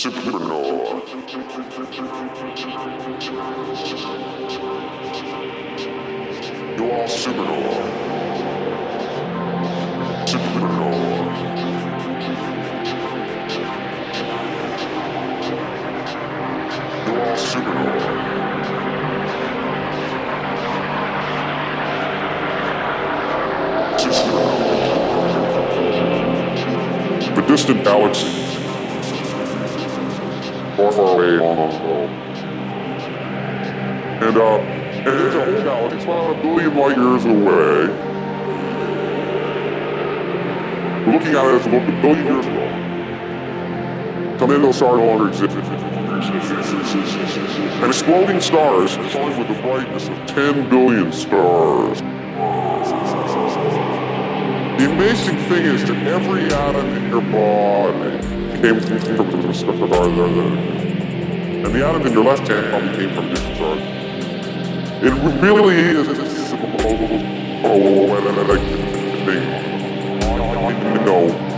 Supernova. You are supernova. Supernova. You are supernova. The distant galaxy, far, far away, long ago. And there's a whole galaxy about 1 billion light years away. We're looking at it as 1 billion years ago. Tornadoes star no longer exist. And exploding stars collide with the brightness of 10 billion stars. The amazing thing is that every atom in your body came from the star and the atom in your left hand probably came from this star. It really is a thing.